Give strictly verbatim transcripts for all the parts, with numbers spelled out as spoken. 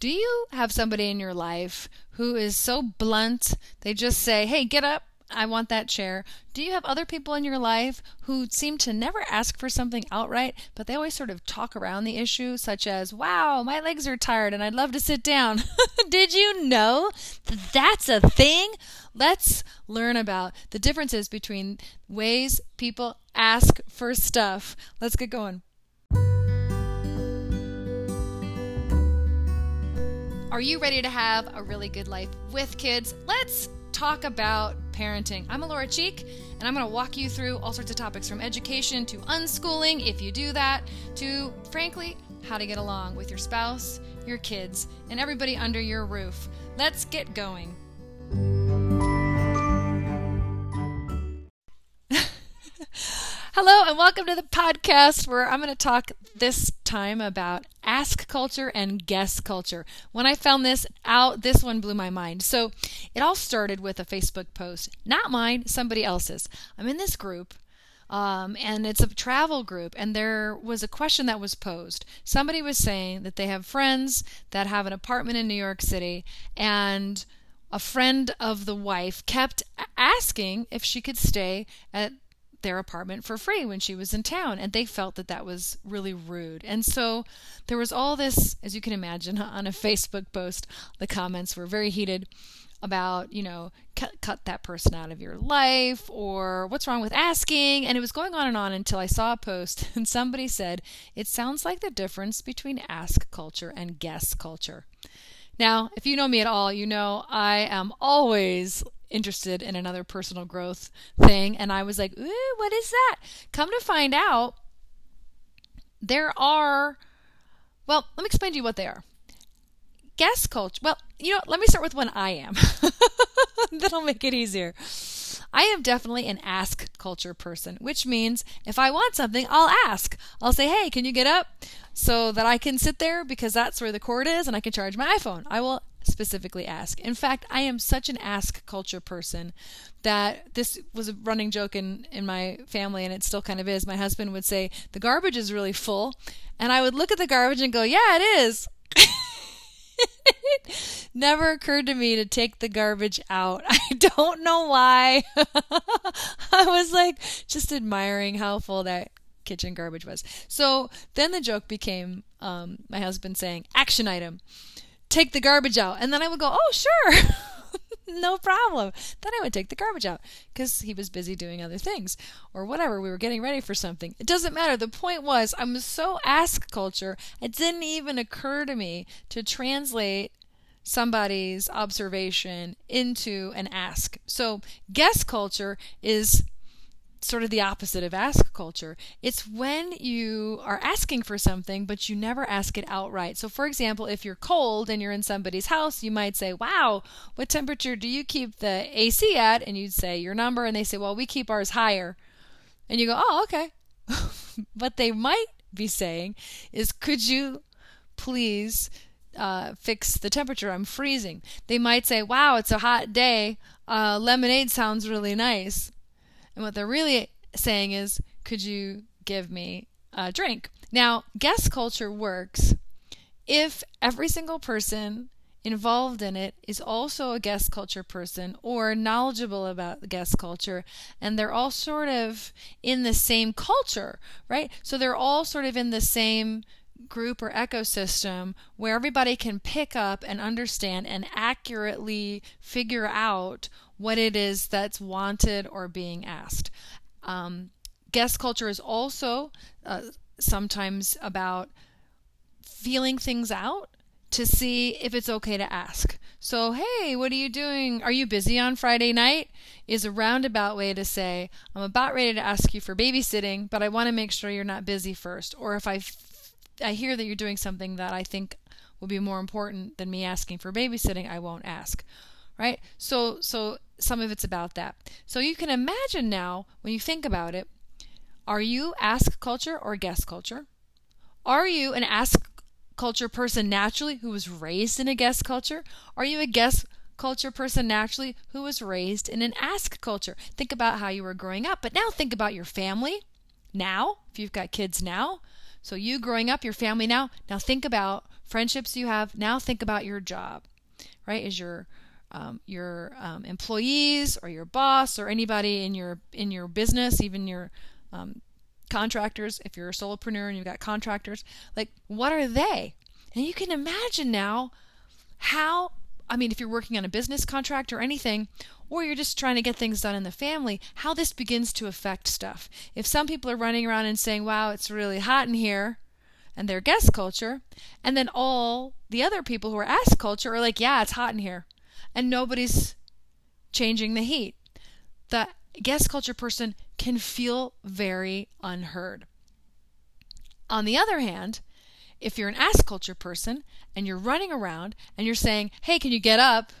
Do you have somebody in your life who is so blunt, they just say, hey, get up, I want that chair? Do you have other people in your life who seem to never ask for something outright, but they always sort of talk around the issue, such as, wow, my legs are tired and I'd love to sit down. Did you know that that's a thing? Let's learn about the differences between ways people ask for stuff. Let's get going. Are you ready to have a really good life with kids? Let's talk about parenting. I'm Alaura Cheek, and I'm going to walk you through all sorts of topics, from education to unschooling, if you do that, to, frankly, how to get along with your spouse, your kids, and everybody under your roof. Let's get going. Hello, and welcome to the podcast where I'm going to talk this time about ask culture and guess culture. When I found this out, this one blew my mind. So it all started with a Facebook post, not mine, somebody else's. I'm in this group, um, and it's a travel group, and there was a question that was posed. Somebody was saying that they have friends that have an apartment in New York City, and a friend of the wife kept asking if she could stay at their apartment for free when she was in town, and they felt that that was really rude. And so there was all this, as you can imagine, on a Facebook post. The comments were very heated about, you know, cut, cut that person out of your life, or what's wrong with asking. And it was going on and on until I saw a post, and somebody said, it sounds like the difference between ask culture and guess culture. Now, if you know me at all, you know I am always interested in another personal growth thing, and I was like, ooh, what is that? Come to find out, there are, well, let me explain to you what they are. Guess culture, well, you know, let me start with when I am. That'll make it easier. I am definitely an ask culture person, which means if I want something, I'll ask. I'll say, hey, can you get up so that I can sit there, because that's where the cord is and I can charge my iPhone? I will specifically ask. In fact, I am such an ask culture person that this was a running joke in, in my family, and it still kind of is. My husband would say, the garbage is really full. And I would look at the garbage and go, yeah, it is. It never occurred to me to take the garbage out. I don't know why. I was like just admiring how full that kitchen garbage was. So then the joke became um, my husband saying, action item, take the garbage out. And then I would go, oh, sure, no problem. Then I would take the garbage out because he was busy doing other things or whatever. We were getting ready for something. It doesn't matter. The point was, I'm so ask culture, it didn't even occur to me to translate somebody's observation into an ask. So guess culture is sort of the opposite of ask culture. It's when you are asking for something, but you never ask it outright. So for example, if you're cold and you're in somebody's house, you might say, wow, what temperature do you keep the A C at? And you'd say your number, and they say, well, we keep ours higher. And you go, oh, okay. What they might be saying is, could you please uh, fix the temperature? I'm freezing. They might say, wow, it's a hot day. Uh, lemonade sounds really nice. And what they're really saying is, could you give me a drink? Now, guess culture works if every single person involved in it is also a guess culture person or knowledgeable about guess culture, and they're all sort of in the same culture, right? So they're all sort of in the same group or ecosystem where everybody can pick up and understand and accurately figure out what it is that's wanted or being asked. Um, guess culture is also uh, sometimes about feeling things out to see if it's okay to ask. So, hey, what are you doing? Are you busy on Friday night? Is a roundabout way to say, I'm about ready to ask you for babysitting, but I want to make sure you're not busy first. Or if I I hear that you're doing something that I think will be more important than me asking for babysitting, I won't ask, right? So, so some of it's about that. So you can imagine now, when you think about it, are you ask culture or guess culture? Are you an ask culture person naturally who was raised in a guess culture? Are you a guess culture person naturally who was raised in an ask culture? Think about how you were growing up, but now think about your family now, if you've got kids now. So you growing up, your family now, now think about friendships you have. Now think about your job, right? Is your um, your um, employees or your boss or anybody in your in your business, even your um, contractors, if you're a solopreneur and you've got contractors, like what are they? And you can imagine now how, I mean, if you're working on a business contract or anything, or you're just trying to get things done in the family, how this begins to affect stuff. If some people are running around and saying, wow, it's really hot in here, and they're guest culture, and then all the other people who are ask culture are like, yeah, it's hot in here, and nobody's changing the heat, the guest culture person can feel very unheard. On the other hand, if you're an ask culture person and you're running around and you're saying, hey, can you get up?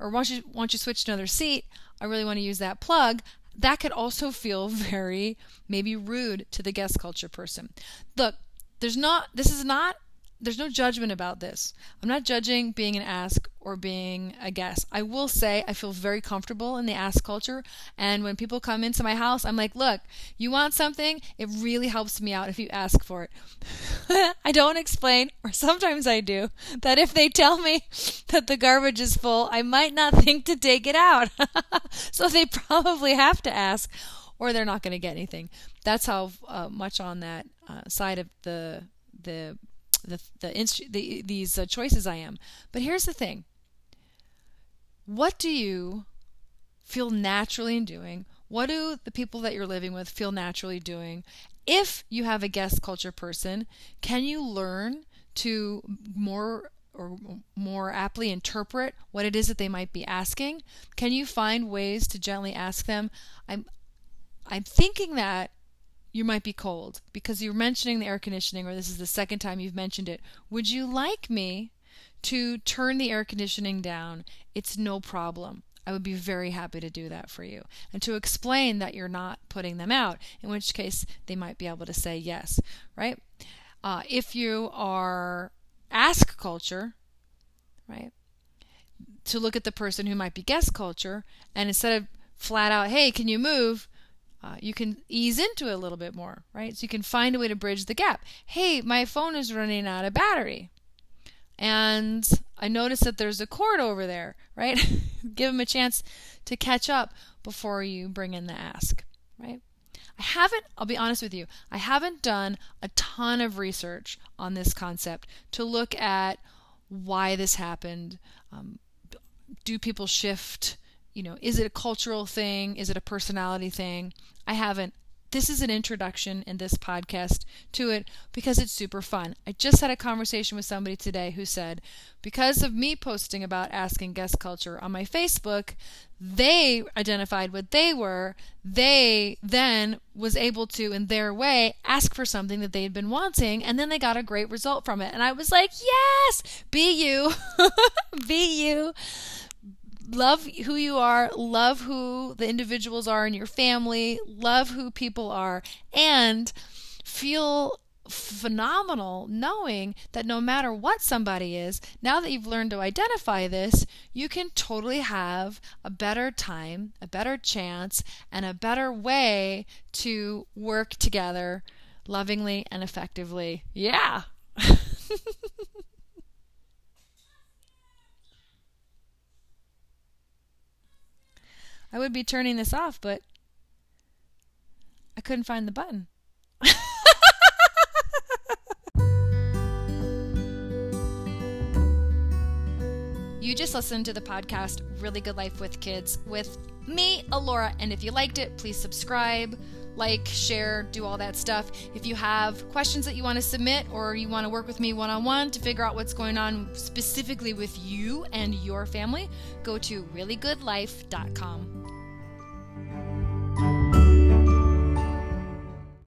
Or why don't you, why don't you switch to another seat? I really want to use that plug. That could also feel very maybe rude to the guest culture person. Look, there's not, this is not, there's no judgment about this. I'm not judging being an ask or being a guest. I will say I feel very comfortable in the ask culture, and when people come into my house, I'm like, look, you want something? It really helps me out if you ask for it. I don't explain, or sometimes I do, that if they tell me that the garbage is full, I might not think to take it out. So they probably have to ask, or they're not going to get anything. That's how uh, much on that uh, side of the the The, the the these uh, choices I am. But here's the thing. What do you feel naturally in doing? What do the people that you're living with feel naturally doing? If you have a guest culture person, can you learn to more or more aptly interpret what it is that they might be asking? Can you find ways to gently ask them, I'm I'm thinking that you might be cold because you're mentioning the air conditioning, or this is the second time you've mentioned it. Would you like me to turn the air conditioning down? It's no problem. I would be very happy to do that for you. And to explain that you're not putting them out, in which case they might be able to say yes, right? Uh, if you are ask culture, right, to look at the person who might be guest culture, and instead of flat out, hey, can you move? Uh, you can ease into it a little bit more, right? So you can find a way to bridge the gap. Hey, my phone is running out of battery, and I noticed that there's a cord over there, right? Give them a chance to catch up before you bring in the ask, right? I haven't, I'll be honest with you, I haven't done a ton of research on this concept to look at why this happened. Um, do people shift? You know, is it a cultural thing? Is it a personality thing? I haven't. This is an introduction in this podcast to it because it's super fun. I just had a conversation with somebody today who said, because of me posting about asking guest culture on my Facebook, they identified what they were. They then was able to, in their way, ask for something that they had been wanting, and then they got a great result from it. And I was like, yes, be you, be you. Love who you are, love who the individuals are in your family, love who people are, and feel phenomenal knowing that no matter what somebody is, now that you've learned to identify this, you can totally have a better time, a better chance, and a better way to work together lovingly and effectively. Yeah! I would be turning this off, but I couldn't find the button. You just listened to the podcast, Really Good Life with Kids, with me, Alaura. And if you liked it, please subscribe, like, share, do all that stuff. If you have questions that you want to submit, or you want to work with me one-on-one to figure out what's going on specifically with you and your family, go to really good life dot com.